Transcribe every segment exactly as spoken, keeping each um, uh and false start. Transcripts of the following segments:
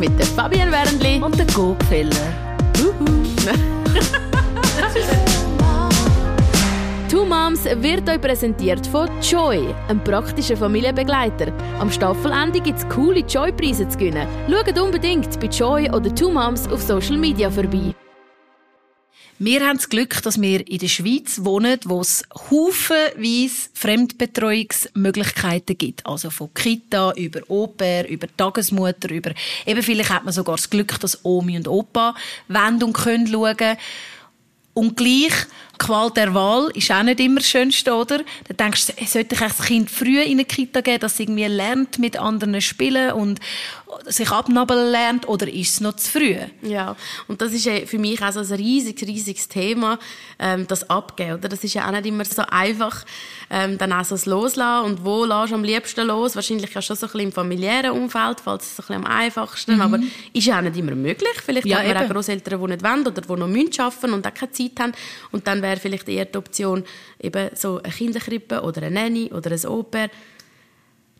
mit der Fabienne Wernli und der Go Keller. Two Moms wird euch präsentiert von Joy, einem praktischen Familienbegleiter. Am Staffelende gibt es coole Joy-Preise zu gewinnen. Schaut unbedingt bei Joy oder Two Moms auf Social Media vorbei. Wir haben das Glück, dass wir in der Schweiz wohnen, wo es haufenweise Fremdbetreuungsmöglichkeiten gibt. Also von Kita über Au-pair, über Tagesmutter, über eben vielleicht hat man sogar das Glück, dass Omi und Opa wollen und können schauen. Und gleich, Qual der Wahl ist auch nicht immer das Schönste, oder? Dann denkst du, sollte ich das Kind früh in eine Kita geben, dass es irgendwie lernt, mit anderen spielen und sich abnabeln lernt, oder ist es noch zu früh? Ja, und das ist für mich auch so ein riesiges, riesiges Thema, das Abgeben, oder? Das ist ja auch nicht immer so einfach, dann auch so das Loslassen. Und wo lässt du am liebsten los? Wahrscheinlich ja schon so ein bisschen im familiären Umfeld, falls es so ein bisschen am einfachsten, mhm. aber ist ja auch nicht immer möglich. Vielleicht ja, hat man eben auch Großeltern, die nicht wollen oder die noch müssen arbeiten und auch keine Zeit haben. Und dann wäre vielleicht eher die Option eben so eine Kinderkrippe oder eine Nanny oder ein Au-pair.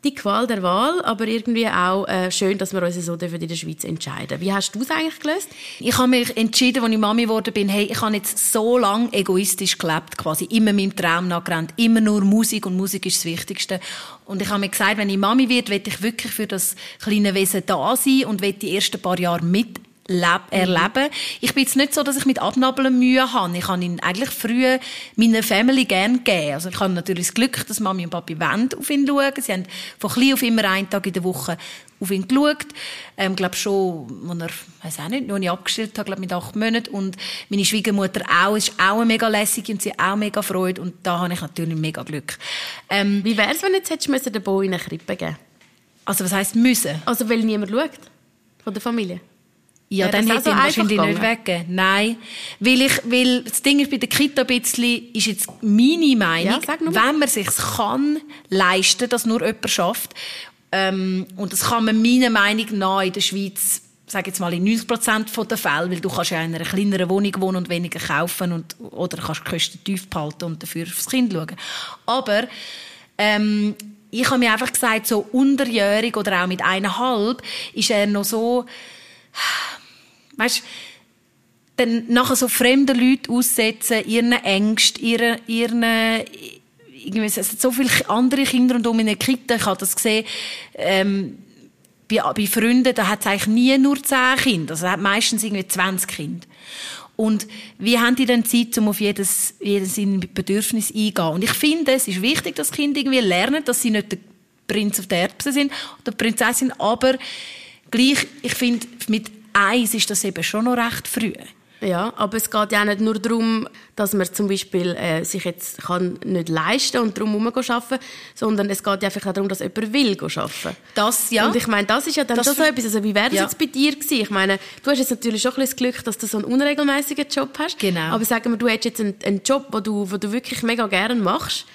Die Qual der Wahl, aber irgendwie auch äh, schön, dass wir uns so in der Schweiz entscheiden dürfen. Wie hast du es eigentlich gelöst? Ich habe mich entschieden, als ich Mami geworden bin, hey, ich habe jetzt so lange egoistisch gelebt, quasi immer meinem Traum nachgerannt, immer nur Musik und Musik ist das Wichtigste. Und ich habe mir gesagt, wenn ich Mami werde, will ich wirklich für das kleine Wesen da sein und will die ersten paar Jahre mit erleben. Ich bin jetzt nicht so, dass ich mit Abnabeln Mühe habe. Ich habe ihn eigentlich früh meiner Family gerne gegeben. Also ich habe natürlich das Glück, dass Mami und Papi wollen auf ihn schauen. Sie haben von klein auf immer einen Tag in der Woche auf ihn geschaut. Ich ähm, glaube schon, als er, weiss auch nicht, noch nicht abgestellt habe, glaube mit acht Monaten. Und meine Schwiegermutter auch, ist auch eine mega lässig und sie auch mega Freude. Und da habe ich natürlich mega Glück. Ähm, Wie wäre es, wenn jetzt hättest du den Boy in eine Krippe geben müssen? Also was heisst müssen? Also weil niemand schaut von der Familie? Ja, ja, dann hätte ich ihn wahrscheinlich gegangen. Nicht weggegeben. Nein. Weil ich, weil das Ding ist bei der Kita ein bisschen, ist jetzt meine Meinung, ja, wenn man sich's kann leisten, dass nur jemand schafft, ähm, und das kann man meiner Meinung nach in der Schweiz, sag jetzt mal in neunzig Prozent der Fälle, weil du kannst ja in einer kleineren Wohnung wohnen und weniger kaufen und, oder kannst die Kosten tief behalten und dafür aufs Kind schauen. Aber, ähm, ich habe mir einfach gesagt, so unterjährig oder auch mit eineinhalb ist er noch so, weißt, dann nachher so fremden Leuten aussetzen, ihren Ängsten, ihren, ihren, irgendwie, es sind so viele andere Kinder und um in der Kita. Ich habe das gesehen, ähm, bei, bei Freunden, da hat es eigentlich nie nur zehn Kinder. Also, es hat meistens irgendwie zwanzig Kinder. Und wie haben die dann Zeit, um auf jedes, jedes Bedürfnis eingehen? Und ich finde, es ist wichtig, dass Kinder irgendwie lernen, dass sie nicht der Prinz auf der Erbse sind oder Prinzessin, aber gleich, ich finde, mit eins ist das eben schon noch recht früh. Ja, aber es geht ja auch nicht nur darum, dass man zum Beispiel, äh, sich jetzt kann nicht leisten und darum herum arbeiten kann, sondern es geht ja einfach auch darum, dass jemand will arbeiten. Das, ja. Und ich meine, das ist ja dann das schon so etwas. Also, wie wäre das ja. jetzt bei dir gewesen? Ich meine, du hast jetzt natürlich schon ein bisschen das Glück, dass du so einen unregelmäßigen Job hast. Genau. Aber sagen wir, du hättest jetzt einen, einen Job, den du, den du wirklich mega gerne machst.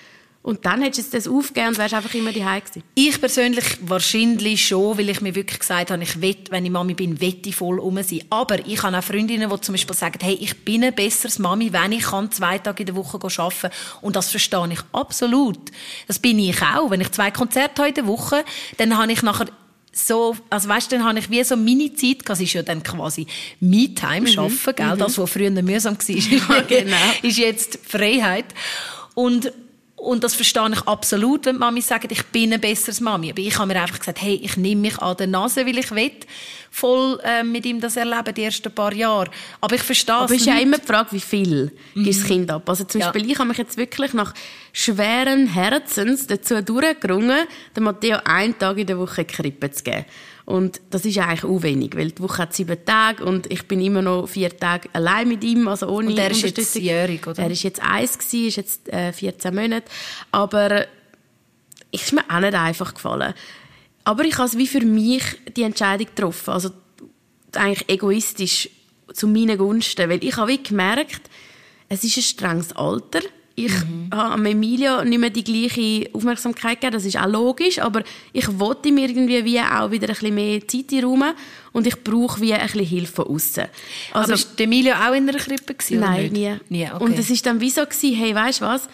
Und dann hättest du das aufgegeben und wärst einfach immer daheim gewesen? Ich persönlich wahrscheinlich schon, weil ich mir wirklich gesagt habe, ich will, wenn ich Mami bin, will ich voll rum sein. Aber ich habe auch Freundinnen, die zum Beispiel sagen, hey, ich bin ein besseres Mami, wenn ich kann zwei Tage in der Woche arbeiten kann. Und das verstehe ich absolut. Das bin ich auch. Wenn ich zwei Konzerte habe in der Woche, dann habe ich nachher so, also weißt, dann habe ich wie so meine Zeit, das ist ja dann quasi Me-Time, mhm. arbeiten, gell? Mhm. Das, was früher mühsam war, ja, genau. ist jetzt Freiheit. Und Und das verstehe ich absolut, wenn die Mami sagen, ich bin ein besseres Mami. Aber ich habe mir einfach gesagt, hey, ich nehme mich an der Nase, weil ich will voll äh, mit ihm das erleben, die ersten paar Jahre. Aber ich verstehe es nicht. Aber es ist ja immer die Frage, wie viel mhm. gibt das Kind ab? Also zum Beispiel, ja. ich habe mich jetzt wirklich nach schweren Herzens dazu durchgerungen, den Matteo einen Tag in der Woche in die Krippe zu geben. Und das ist eigentlich auch wenig, weil die Woche hat sieben Tage und ich bin immer noch vier Tage allein mit ihm, also ohne und der ist Unterstützung. Jetzt jährig, oder? Er war jetzt eins, ist jetzt äh, vierzehn Monate. Aber es ist mir auch nicht einfach gefallen. Aber ich habe wie für mich die Entscheidung getroffen, also eigentlich egoistisch zu meinen Gunsten, weil ich habe wie gemerkt, es ist ein strenges Alter. Ich mhm. habe Emilia nicht mehr die gleiche Aufmerksamkeit gegeben, das ist auch logisch, aber ich wollte mir irgendwie wie auch wieder ein bisschen mehr Zeit einräumen und ich brauche wie ein bisschen Hilfe von außen. Also, aber war Emilia auch in einer Krippe gewesen, oder nicht? Nein, nie. nie okay. Und es war dann wie so, hey, weisst du was,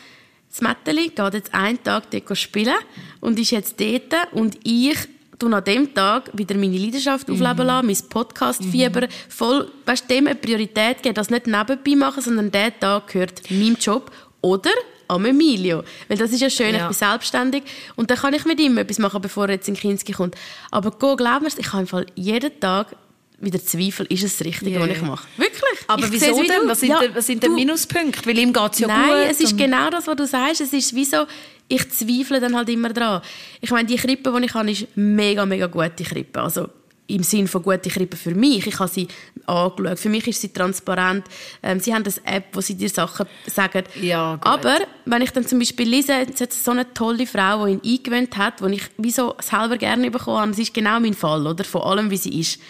das Mädchen geht jetzt einen Tag dort spielen und ist jetzt dort und ich tue an diesem Tag wieder meine Leidenschaft mhm. aufleben lassen, mein Podcast-Fieber, mhm. voll, weißt, dem eine Priorität geben, das nicht nebenbei machen, sondern der Tag gehört meinem Job oder am Emilio. Weil das ist ja schön, ja. Ich bin selbstständig und dann kann ich mit ihm etwas machen, bevor er jetzt in Kinski kommt. Aber go, glaub mir, ich habe im Fall jeden Tag wieder Zweifel, ist es das Richtige, yeah. was ich mache. Wirklich. Aber ich wieso denn? Was sind, ja, der, was sind denn Minuspunkte? Weil ihm geht es ja nein, gut. Nein, es ist genau das, was du sagst. Es ist wie so, ich zweifle dann halt immer dran. Ich meine, die Krippe, die ich habe, ist mega, mega gute Krippe. Also im Sinne von gute Krippe für mich. Ich habe sie angeschaut. Für mich ist sie transparent. Ähm, sie haben eine App, wo sie dir Sachen sagen. Ja, gut. Aber wenn ich dann zum Beispiel lese, jetzt hat es so eine tolle Frau, die ihn eingewöhnt hat, die ich wieso selber gerne bekommen habe. Das ist genau mein Fall, oder? Von allem, wie sie ist.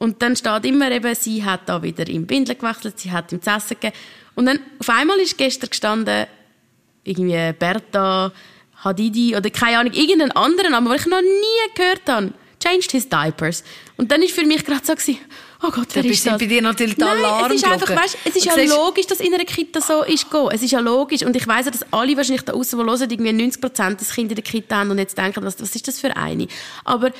Und dann steht immer eben, sie hat da wieder im Bindel gewechselt, sie hat ihm zu essen gegeben. Und dann, auf einmal ist gestern gestanden, irgendwie Berta, Hadidi oder keine Ahnung, irgendeinen anderen Namen, den ich noch nie gehört habe. Changed his diapers. Und dann war für mich gerade so, oh Gott, wer da ist das? Bei dir natürlich die Alarmglocke. Nein, es ist einfach, weißt, es ist ja logisch, dass in einer Kita so ist. Go. Es ist ja logisch. Und ich weiss ja, dass alle wahrscheinlich da aussen, die hören, irgendwie neunzig Prozent des Kinder in der Kita haben und jetzt denken, was, was ist das für eine? Aber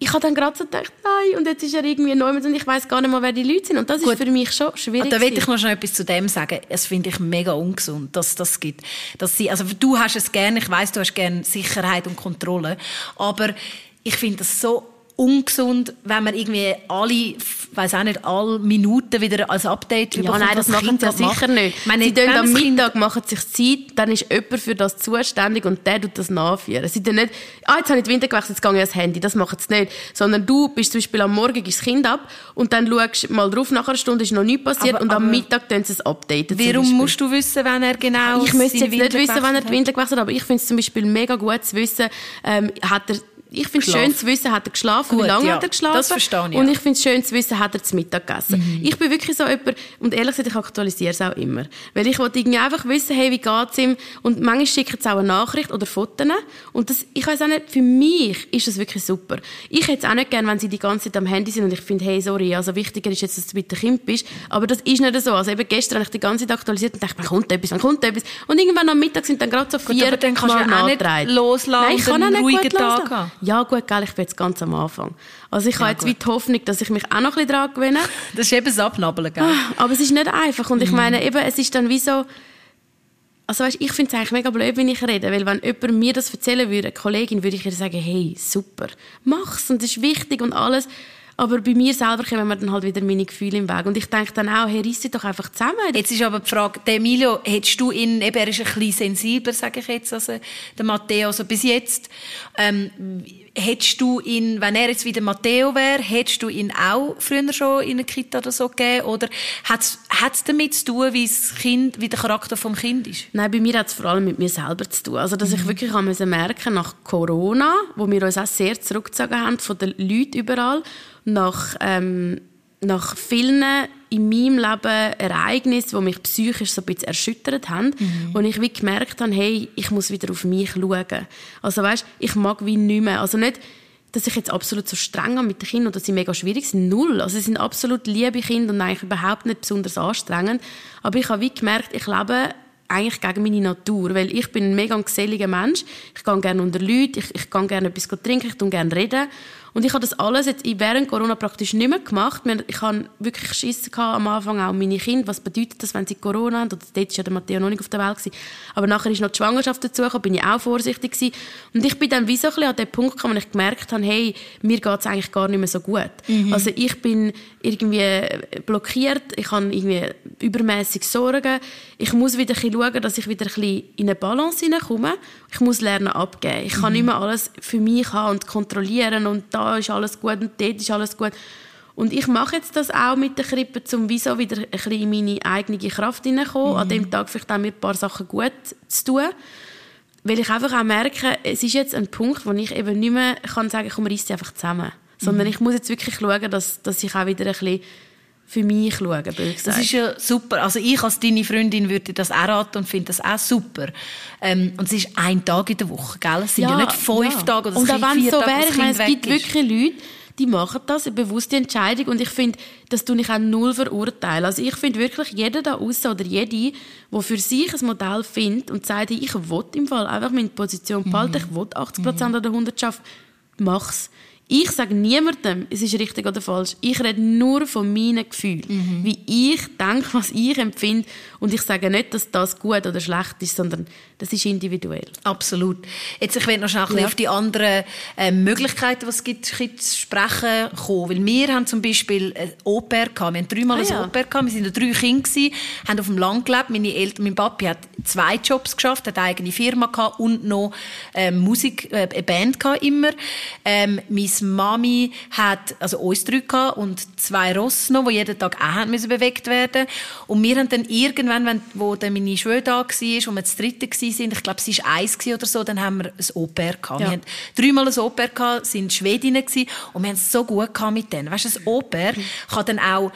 ich habe dann gerade so gedacht, nein, und jetzt ist er irgendwie neu und ich weiss gar nicht mehr, wer die Leute sind. Und das Gut. ist für mich schon schwierig. Da will ich noch schon etwas zu dem sagen. Das finde ich mega ungesund, dass das gibt. Dass sie, also du hast es gerne, ich weiss, du hast gerne Sicherheit und Kontrolle. Aber ich finde das so ungesund, wenn man irgendwie alle, weiss auch nicht, alle Minuten wieder als Update bekommt. Ja, nein, das machen sie ja sicher nicht. Sie tun am Mittag, machen sich Zeit, dann ist jemand für das zuständig und der tut das nachführen. Sie tun nicht, ah, jetzt habe ich den Winter gewechselt, jetzt gehe ich ans Handy. Das machen sie nicht. Sondern du bist zum Beispiel am Morgen, gibst das Kind ab und dann schaust mal drauf, nach einer Stunde ist noch nichts passiert aber, und am Mittag tun sie es updaten. Warum musst du wissen, wenn er genau Ich müsste jetzt nicht wissen, wenn er den Winter gewechselt hat, aber ich finde es zum Beispiel mega gut zu wissen, ähm, hat er Ich finde es schön zu wissen, hat er geschlafen, Gut, wie lange ja, hat er geschlafen. Das verstehe ich. Und ich finde es schön zu wissen, hat er zu Mittag gegessen. Mhm. Ich bin wirklich so jemand, und ehrlich gesagt, ich aktualisiere es auch immer. Weil ich wollte irgendwie einfach wissen, hey, wie geht es ihm? Und manchmal schicken sie auch eine Nachricht oder Fotos. Und das, ich weiss auch nicht, für mich ist das wirklich super. Ich hätte es auch nicht gerne, wenn sie die ganze Zeit am Handy sind und ich finde, hey, sorry, also wichtiger ist jetzt, dass du mit dem Kind bist. Aber das ist nicht so. Also eben gestern habe ich die ganze Zeit aktualisiert und dachte, wann kommt etwas, wann kommt etwas. Und irgendwann am Mittag sind dann gerade so vier Gut, aber dann kannst du ja auch nicht loslassen. Nein, ich kann einen ruhigen Tag haben. Ja gut, gell, ich bin jetzt ganz am Anfang. Also ich ja, habe jetzt wie die Hoffnung, dass ich mich auch noch ein bisschen daran gewöhne. Das ist eben das Abnabeln, gell? Aber es ist nicht einfach. Und ich mhm. meine, eben, es ist dann wie so... Also weißt, ich finde es eigentlich mega blöd, wenn ich rede. Weil wenn jemand mir das erzählen würde, eine Kollegin, würde ich ihr sagen, hey, super, mach's und das ist wichtig und alles. Aber bei mir selber kommen mir dann halt wieder meine Gefühle im Weg. Und ich denke dann auch, hey, reiss sie doch einfach zusammen. Jetzt ist aber die Frage, der Emilio, hättest du ihn, eben, er ist ein bisschen sensibler, sage ich jetzt, als der Matteo, also bis jetzt. Ähm, hättest du ihn, wenn er jetzt wieder Matteo wäre, hättest du ihn auch früher schon in eine Kita oder so gegeben? Oder hat es damit zu tun, wie, das Kind, wie der Charakter des Kindes ist? Nein, bei mir hat es vor allem mit mir selber zu tun. Also, dass mhm. ich wirklich merken nach Corona, wo wir uns auch sehr zurückgezogen haben von den Leuten überall, nach, ähm, nach vielen in meinem Leben Ereignissen, die mich psychisch so ein bisschen erschüttert haben. Mhm. Und ich wie gemerkt habe, hey, ich muss wieder auf mich schauen. Also weißt, ich mag wie nicht mehr. Also nicht, dass ich jetzt absolut so streng bin mit den Kindern oder dass sie mega schwierig sind. Null. Also sie sind absolut liebe Kinder und eigentlich überhaupt nicht besonders anstrengend. Aber ich habe wie gemerkt, ich lebe eigentlich gegen meine Natur, weil ich bin ein mega geselliger Mensch. Ich gehe gerne unter Leute, ich, ich gehe gerne etwas trinken, ich tue gerne reden. Und ich habe das alles jetzt während Corona praktisch nicht mehr gemacht. Ich hatte wirklich Schiss am Anfang, auch meine Kinder. Was bedeutet das, wenn sie Corona haben? Oder dort war ja der Matteo noch nicht auf der Welt. Aber nachher ist noch die Schwangerschaft dazugekommen, bin ich auch vorsichtig gewesen. Und ich bin dann wie so ein bisschen an den Punkt gekommen, wo ich gemerkt habe, hey, mir geht es eigentlich gar nicht mehr so gut. Mhm. Also ich bin irgendwie blockiert, ich habe irgendwie übermässig Sorgen. Ich muss wieder ein bisschen schauen, dass ich wieder ein bisschen in eine Balance hineinkomme. Ich muss lernen abgeben. Ich kann mhm. nicht mehr alles für mich haben und kontrollieren und da ist alles gut und dort ist alles gut. Und ich mache jetzt das auch mit der Krippe, um wieso wieder ein bisschen in meine eigene Kraft hineinzukommen. Mhm. An dem Tag vielleicht auch mir ein paar Sachen gut zu tun. Weil ich einfach auch merke, es ist jetzt ein Punkt, wo ich eben nicht mehr kann sagen kann, komm, reiss sie einfach zusammen. Mhm. Sondern ich muss jetzt wirklich schauen, dass, dass ich auch wieder ein bisschen für mich schaue. Das ist ja super. Also ich als deine Freundin würde das auch raten und finde das auch super. Ähm, und es ist ein Tag in der Woche, gell? Es sind ja, ja nicht fünf ja. Tage oder vier Tage, so wäre, ich meine, es gibt wirklich Leute, die machen das, eine bewusste Entscheidung. Und ich finde, das tue ich auch null verurteilen. Also ich finde wirklich, jeder da aussen oder jede, der für sich ein Modell findet und sagt, ich will im Fall einfach meine Position behalten, mhm. ich will achtzig Prozent mhm. an der Hundertschaft, mach's. Ich sage niemandem, es ist richtig oder falsch. Ich rede nur von meinen Gefühlen. Mhm. Wie ich denke, was ich empfinde. Und ich sage nicht, dass das gut oder schlecht ist, sondern das ist individuell. Absolut. Jetzt, ich will noch schnell ja. auf die anderen äh, Möglichkeiten, die es gibt, zu sprechen kommen. Weil wir haben zum Beispiel ein Au-pair gehabt. Wir hatten dreimal ah, ein ja. Au-pair gehabt. Wir waren drei Kinder, haben auf dem Land gelebt. Meine Eltern, mein Papi hat zwei Jobs geschafft, hat eine eigene Firma gehabt und noch äh, Musik, äh, eine Band gehabt immer. Ähm, Mami hat also uns drei gehabt und zwei Ross noch, die jeden Tag auch müssen bewegt werden. Und wir haben dann irgendwann, wenn, wo dann meine Schwester da war, und wir das dritte waren, ich glaube, sie war eins oder so, dann haben wir ein Au-pair gehabt. Ja. Wir hatten dreimal ein Au-pair gehabt, sind Schwedinnen gewesen, und wir haben es so gut gehabt mit denen. Weißt du, ein Au-pair mhm. kann dann auch,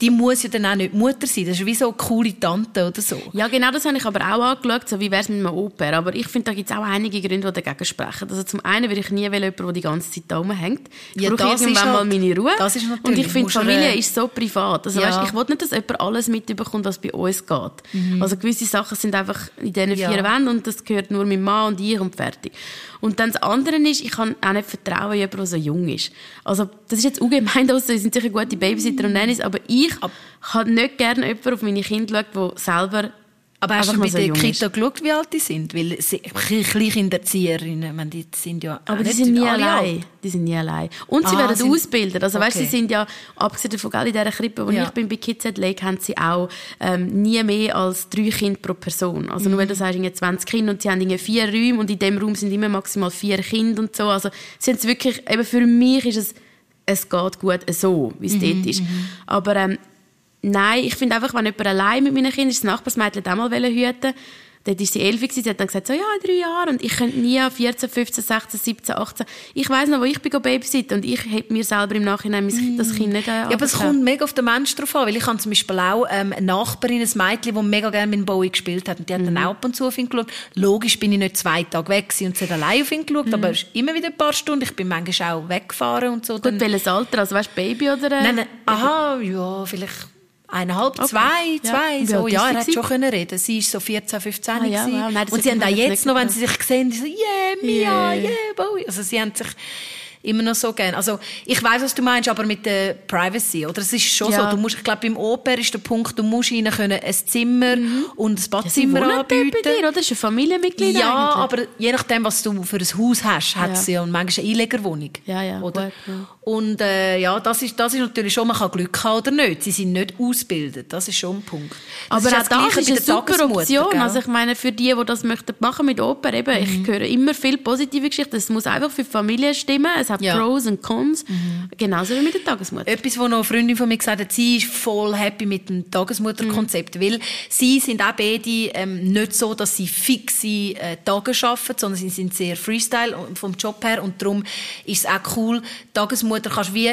die muss ja dann auch nicht Mutter sein. Das ist wie so eine coole Tante oder so. Ja, genau, das habe ich aber auch angeschaut, so wie wäre es mit einem Au-pair. Aber ich finde, da gibt es auch einige Gründe, die dagegen sprechen. Also zum einen will ich nie jemanden, der die ganze Zeit da rumhängt. Ich ja, brauche irgendwann halt, mal meine Ruhe. Das ist natürlich. Und ich finde, Familie eine... ist so privat. Also, ja. weißt, ich will nicht, dass jemand alles mitbekommt, was bei uns geht. Mhm. Also gewisse Sachen sind einfach in diesen ja. vier Wänden und das gehört nur mein Mann und ich und fertig. Und dann das andere ist, ich kann auch nicht vertrauen, jemand, der so jung ist. Also das ist jetzt ungemein, also, sie sind sicher gute Babysitter und Nannies, aber ich Ich habe nicht gerne jemanden auf meine Kinder schaut, der selber. Aber hast du bei so der Kita geschaut, wie alt die sind? Weil Kleinkindererzieherinnen, meine, die sind ja aber die sind nie allein. Die sind nie allein. Und sie ah, werden sind... ausgebildet. Also okay. weißt, sie sind ja, abgesehen von in dieser Krippe, wo ja. ich bin, bei Kids at Lake, haben sie auch ähm, nie mehr als drei Kinder pro Person. Also mhm. nur wenn du sagst, zwanzig Kinder und sie haben vier Räume und in diesem Raum sind immer maximal vier Kinder und so. Also sie sind wirklich, eben für mich ist es, es geht gut so, wie es mm-hmm, dort ist. Mm-hmm. Aber ähm, nein, ich finde einfach, wenn jemand allein mit meinen Kindern ist, das Nachbarsmädchen auch mal hüten, dort war sie elf, sie hat dann gesagt, so, ja, in drei Jahren, und ich könnte nie vierzehn, fünfzehn, sechzehn, siebzehn, achtzehn. Ich weiss noch, wo ich babysitten und ich hätte mir selber im Nachhinein mm. das Kind nicht Ja, aber es kommt mega auf den Menschen drauf an, weil ich habe zum Beispiel auch ähm, eine Nachbarin, ein Mädchen, die mega gerne mit dem Bowie gespielt hat, und die hat mm. dann auch ab und zu auf ihn geschaut. Logisch bin ich nicht zwei Tage weg gewesen und sie hat allein auf ihn geschaut, mm. aber es ist immer wieder ein paar Stunden. Ich bin manchmal auch weggefahren und so. Gut, welches Alter? Also weißt du, Baby oder? Äh, nein, nein, aha, ja, vielleicht... Eineinhalb, okay. zwei, zwei, ja. so. Ja, er hat schon können reden. Sie war so vierzehn, fünfzehn. Ah, ja, wow. Nein, und sie haben auch jetzt noch, wenn sie sich sehen, so, yeah, Mia, yeah, yeah Bowie. Also sie haben sich immer noch so gern. Also ich weiss, was du meinst, aber mit der Privacy, oder? Es ist schon ja. so. Du musst, ich glaube, beim Au-pair ist der Punkt, du musst ihnen können ein Zimmer mhm. und ein Badzimmer ja, anbieten. Bei dir, oder? Das ist ein Familienmitglied ja, eigentlich. Aber je nachdem, was du für ein Haus hast, hat sie ja und manchmal eine Einlegerwohnung. Ja, ja, oder? Gut, ja. Und äh, ja, das ist, das ist natürlich schon, man kann Glück haben oder nicht. Sie sind nicht ausgebildet, das ist schon ein Punkt. Das aber auch das ist eine super Option. Gell? Also ich meine, für die, die das möchten machen mit Au-pair, eben, mhm. ich höre immer viele positive Geschichten. Es muss einfach für die Familie stimmen. Es hat ja. Pros und Cons. Mhm. Genauso wie mit der Tagesmutter. Etwas, was noch eine Freundin von mir gesagt hat, sie ist voll happy mit dem Tagesmutterkonzept, mhm. weil sie sind auch beide ähm, nicht so, dass sie fixe äh, Tage arbeiten, sondern sie sind sehr Freestyle vom Job her und darum ist es auch cool, Tagesmutter Mutter kannst wie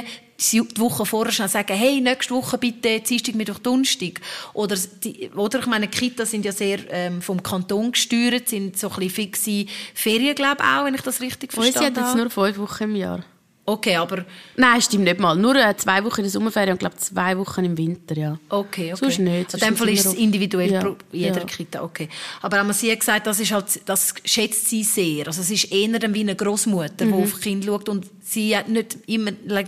die Woche vorher schon sagen, hey, nächste Woche bitte Dienstag, Mittwoch, Donnerstag. Oder, die, oder ich meine, Kita sind ja sehr ähm, vom Kanton gesteuert, sind so ein bisschen fixe Ferien, glaube ich auch, wenn ich das richtig verstanden habe. Sie hat jetzt nur fünf Wochen im Jahr. Okay, aber... Nein, stimmt nicht mal. Nur äh, zwei Wochen in der Sommerferien und glaube zwei Wochen im Winter, ja. Okay, okay. Sonst nicht. In dem Fall ist es individuell ja. jeder ja. Kita, okay. Aber haben sie gesagt, das, ist halt, das schätzt sie sehr. Also es ist eher wie eine Großmutter, mhm. die auf Kind schaut und sie hat nicht immer... Like,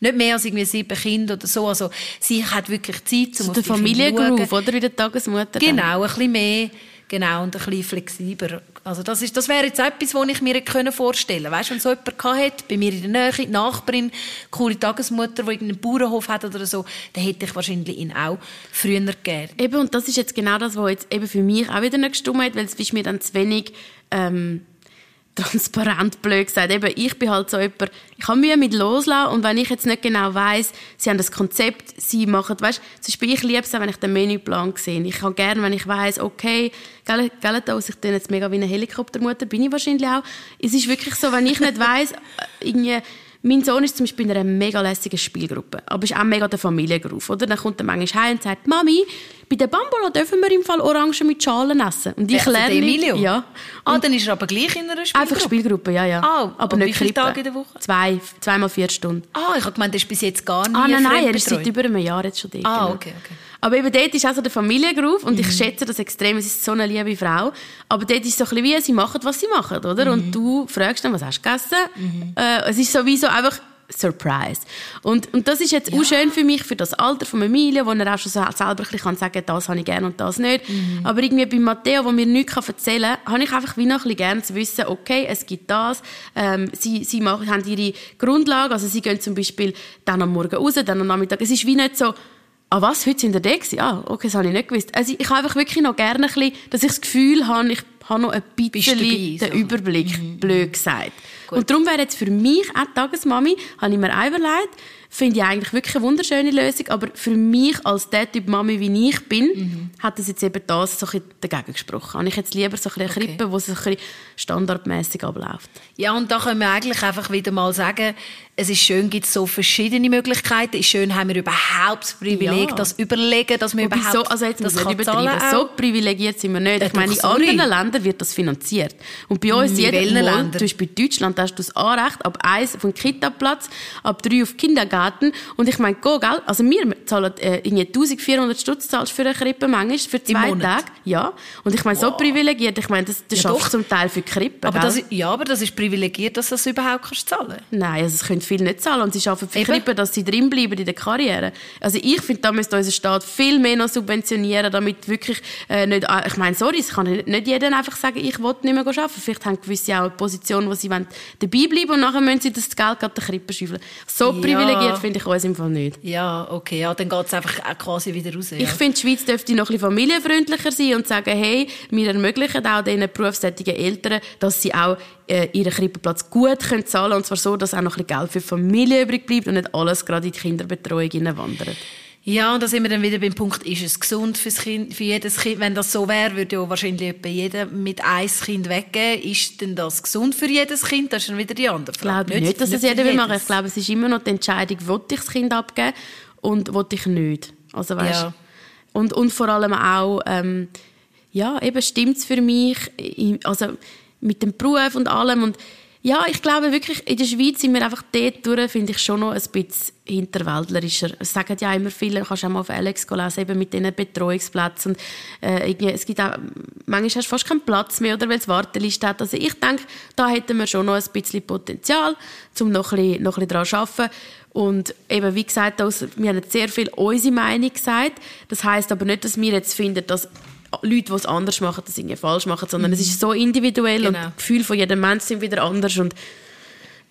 nicht mehr als irgendwie sieben Kinder oder so. Also, sie hat wirklich Zeit, um so auf die Familie zu schauen. Oder wie der Tagesmutter. Genau, dann. Ein bisschen mehr. Genau, und ein bisschen flexibler. Also, das ist, das wäre jetzt etwas, was ich mir vorstellen konnte. Weißt du, wenn so jemand hatte, bei mir in der Nähe, die Nachbarin, coole Tagesmutter, die einen Bauernhof hat oder so, dann hätte ich wahrscheinlich ihn auch früher gegeben. Eben, und das ist jetzt genau das, was jetzt eben für mich auch wieder nicht gestimmt hat, weil es ist mir dann zu wenig, ähm, transparent, blöd gesagt. Eben, ich bin halt so jemand, ich habe Mühe mit loslassen und wenn ich jetzt nicht genau weiss, sie haben das Konzept, sie machen, weißt, zum Beispiel, ich liebe es auch, wenn ich den Menüplan sehe. Ich kann gerne, wenn ich weiss, okay, gell, gell, aus, ich bin jetzt mega wie eine Helikoptermutter, bin ich wahrscheinlich auch. Es ist wirklich so, wenn ich nicht weiss, irgendwie, mein Sohn ist zum Beispiel in einer mega lässigen Spielgruppe, aber ist auch mega der Familienberuf, oder? Dann kommt er manchmal heim und sagt, Mami, bei der Bambola dürfen wir im Fall Orangen mit Schalen essen. Und ich ja, also lerne... Emilio? Ja. Ah, und dann ist er aber gleich in einer Spielgruppe? Einfach Spielgruppe, ja, ja. Ah, aber nicht wie viele Tage in der Woche? Zwei, zweimal vier Stunden. Ah, ich habe gemeint, er ist bis jetzt gar nicht ah, nein, nein, er ist seit über einem Jahr jetzt schon da. Ah, okay, okay. Aber eben dort ist auch so der Familiengruf und mhm. ich schätze das extrem, es ist so eine liebe Frau. Aber dort ist es so ein bisschen wie, sie machen, was sie machen, oder? Mhm. Und du fragst dann, was hast du gegessen? Mhm. Äh, es ist sowieso einfach Surprise. Und, und das ist jetzt ja. auch schön für mich, für das Alter von Emilia, wo er auch schon so selber ein bisschen sagen kann, das habe ich gerne und das nicht. Mhm. Aber irgendwie bei Matteo, der mir nichts erzählen kann, habe ich einfach wie noch ein bisschen gerne zu wissen, okay, es gibt das, ähm, sie, sie machen, haben ihre Grundlage, also sie gehen zum Beispiel dann am Morgen raus, dann am Nachmittag. Es ist wie nicht so, ah was, heute sind wir da gewesen? Ah, okay, das habe ich nicht gewusst. Also ich habe einfach wirklich noch gerne ein bisschen, dass ich das Gefühl habe, ich habe noch ein bisschen dabei, den so. Überblick, mhm. blöd gesagt. Gut. Und darum wäre jetzt für mich auch die Tagesmami, habe ich mir auch überlegt, finde ich eigentlich wirklich eine wunderschöne Lösung, aber für mich als der Typ Mami, wie ich bin, mhm. hat das jetzt eben das so ein bisschen dagegen gesprochen. Habe ich jetzt lieber so eine Krippe, okay. wo es so ein bisschen standardmässig abläuft. Ja, und da können wir eigentlich einfach wieder mal sagen, es ist schön, gibt es so verschiedene Möglichkeiten. Es ist schön, haben wir überhaupt das Privileg, ja. das Überlegen, dass wir und überhaupt so, also jetzt das kann übertreiben. So privilegiert sind wir nicht. Ich meine, in anderen Ländern wird das finanziert. Und bei uns, in jedem Land, zum Beispiel bei Deutschland, da hast du das Anrecht, ab eins auf den Kita-Platz, ab drei auf den Kindergarten. Und ich meine, go, gell? Also wir zahlen äh, vierzehnhundert Stutz zahlst für eine Krippe, manchmal für zwei Tage. Ja. Und ich meine, so wow. privilegiert, ich meine, das, das ja, schafft zum Teil für die Krippe. Aber das, ja, aber das ist privilegiert, dass du das überhaupt kannst zahlen. Nein, also es können viele nicht zahlen. Und sie schaffen für die Krippe, dass sie drinbleiben in der Karriere. Also ich finde, da müsste unser Staat viel mehr noch subventionieren, damit wirklich äh, nicht... Ich meine, sorry, es kann nicht jeder einfach sagen, ich will nicht mehr arbeiten. Vielleicht haben gewisse auch eine Position, wo sie wollen dabei bleiben und nachher müssen sie das Geld an die Krippe schaufeln. So ja. privilegiert finde ich uns im Fall nicht. Ja, okay, ja, dann geht es einfach quasi wieder raus. Ja. Ich finde, die Schweiz dürfte noch ein bisschen familienfreundlicher sein und sagen, hey, wir ermöglichen auch diesen berufstätigen Eltern, dass sie auch äh, ihren Krippenplatz gut können zahlen können, und zwar so, dass auch noch ein bisschen Geld für die Familie übrig bleibt und nicht alles gerade in die Kinderbetreuung hineinwandert. Ja, und da sind wir dann wieder beim Punkt, ist es gesund fürs Kind, für jedes Kind? Wenn das so wäre, würde ja wahrscheinlich jeder mit einem Kind weggehen. Ist denn das gesund für jedes Kind? Das ist dann wieder die andere Frage. Ich glaube nicht, nicht dass das jeder will machen. Ich glaube, es ist immer noch die Entscheidung, will ich das Kind abgeben und will ich nicht. Also, weißt, ja. und, und vor allem auch, ähm, ja, eben stimmt es für mich, also mit dem Beruf und allem. Und ja, ich glaube wirklich, in der Schweiz sind wir einfach dort durch, finde ich, schon noch ein bisschen hinterwäldlerischer. Es sagen ja immer viele, du kannst auch mal auf Alex lesen, eben mit diesen Betreuungsplätzen. Und, äh, es gibt auch, manchmal hast du fast keinen Platz mehr, oder, weil es Warteliste hat. Also ich denke, da hätten wir schon noch ein bisschen Potenzial, um noch ein bisschen, noch ein bisschen daran zu arbeiten. Und eben, wie gesagt, wir haben jetzt sehr viel unsere Meinung gesagt. Das heisst aber nicht, dass wir jetzt finden, dass Leute, die es anders machen, das irgendwie falsch machen, sondern mm. es ist so individuell genau. und die Gefühle von jedem Menschen sind wieder anders. Und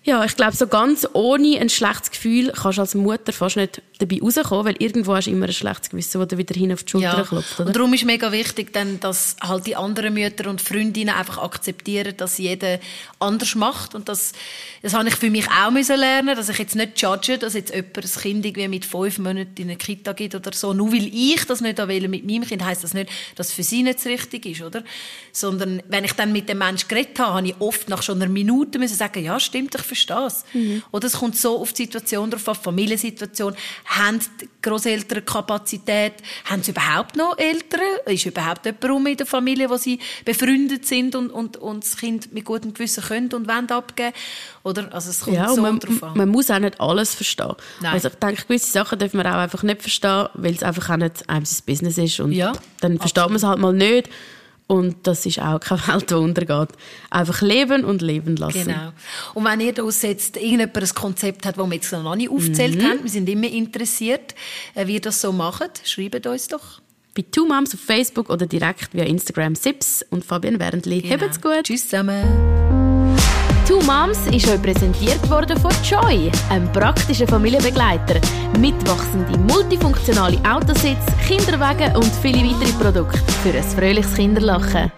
ja, ich glaube, so ganz ohne ein schlechtes Gefühl kannst du als Mutter fast nicht dabei rauskommen, weil irgendwo hast du immer ein schlechtes Gewissen, das dir wieder hin auf die Schulter ja. klopft. Oder? Und darum ist mega wichtig, dann, dass halt die anderen Mütter und Freundinnen einfach akzeptieren, dass jeder anders macht. Und das, das habe ich für mich auch müssen lernen, dass ich jetzt nicht judge, dass jetzt jemand ein Kind irgendwie mit fünf Monaten in eine Kita gibt oder so. Nur weil ich das nicht will mit meinem Kind, heisst das nicht, dass es für sie nicht richtig ist, oder? Sondern wenn ich dann mit dem Menschen geredet habe, habe ich oft nach schon einer Minute müssen sagen, ja, stimmt, ich das. Mhm. Oder es kommt so auf die Situation drauf an, auf die Familiensituation. Haben die Großeltern Kapazität? Haben sie überhaupt noch Eltern? Ist überhaupt jemand rum in der Familie, wo sie befreundet sind und, und, und das Kind mit gutem Gewissen können und wollen abgeben? Oder? Also es kommt ja, so man, drauf an. Man muss auch nicht alles verstehen. Nein. Also ich denke, gewisse Sachen dürfen wir auch einfach nicht verstehen, weil es einfach auch nicht einem sein Business ist. Und ja, dann versteht man es halt mal nicht. Und das ist auch keine Welt, die untergeht. Einfach leben und leben lassen. Genau. Und wenn ihr da jetzt irgendjemand ein Konzept hat, das wir jetzt noch nicht aufgezählt mm-hmm. haben, wir sind immer interessiert, wie ihr das so macht, schreibt uns doch. Bei Two Moms auf Facebook oder direkt via Instagram Sips und Fabienne Wernli. Genau. Habt's gut. Tschüss zusammen. Two Moms ist euch präsentiert worden von Joy, einem praktischen Familienbegleiter. Mitwachsende, multifunktionale Autositz, Kinderwagen und viele weitere Produkte für ein fröhliches Kinderlachen.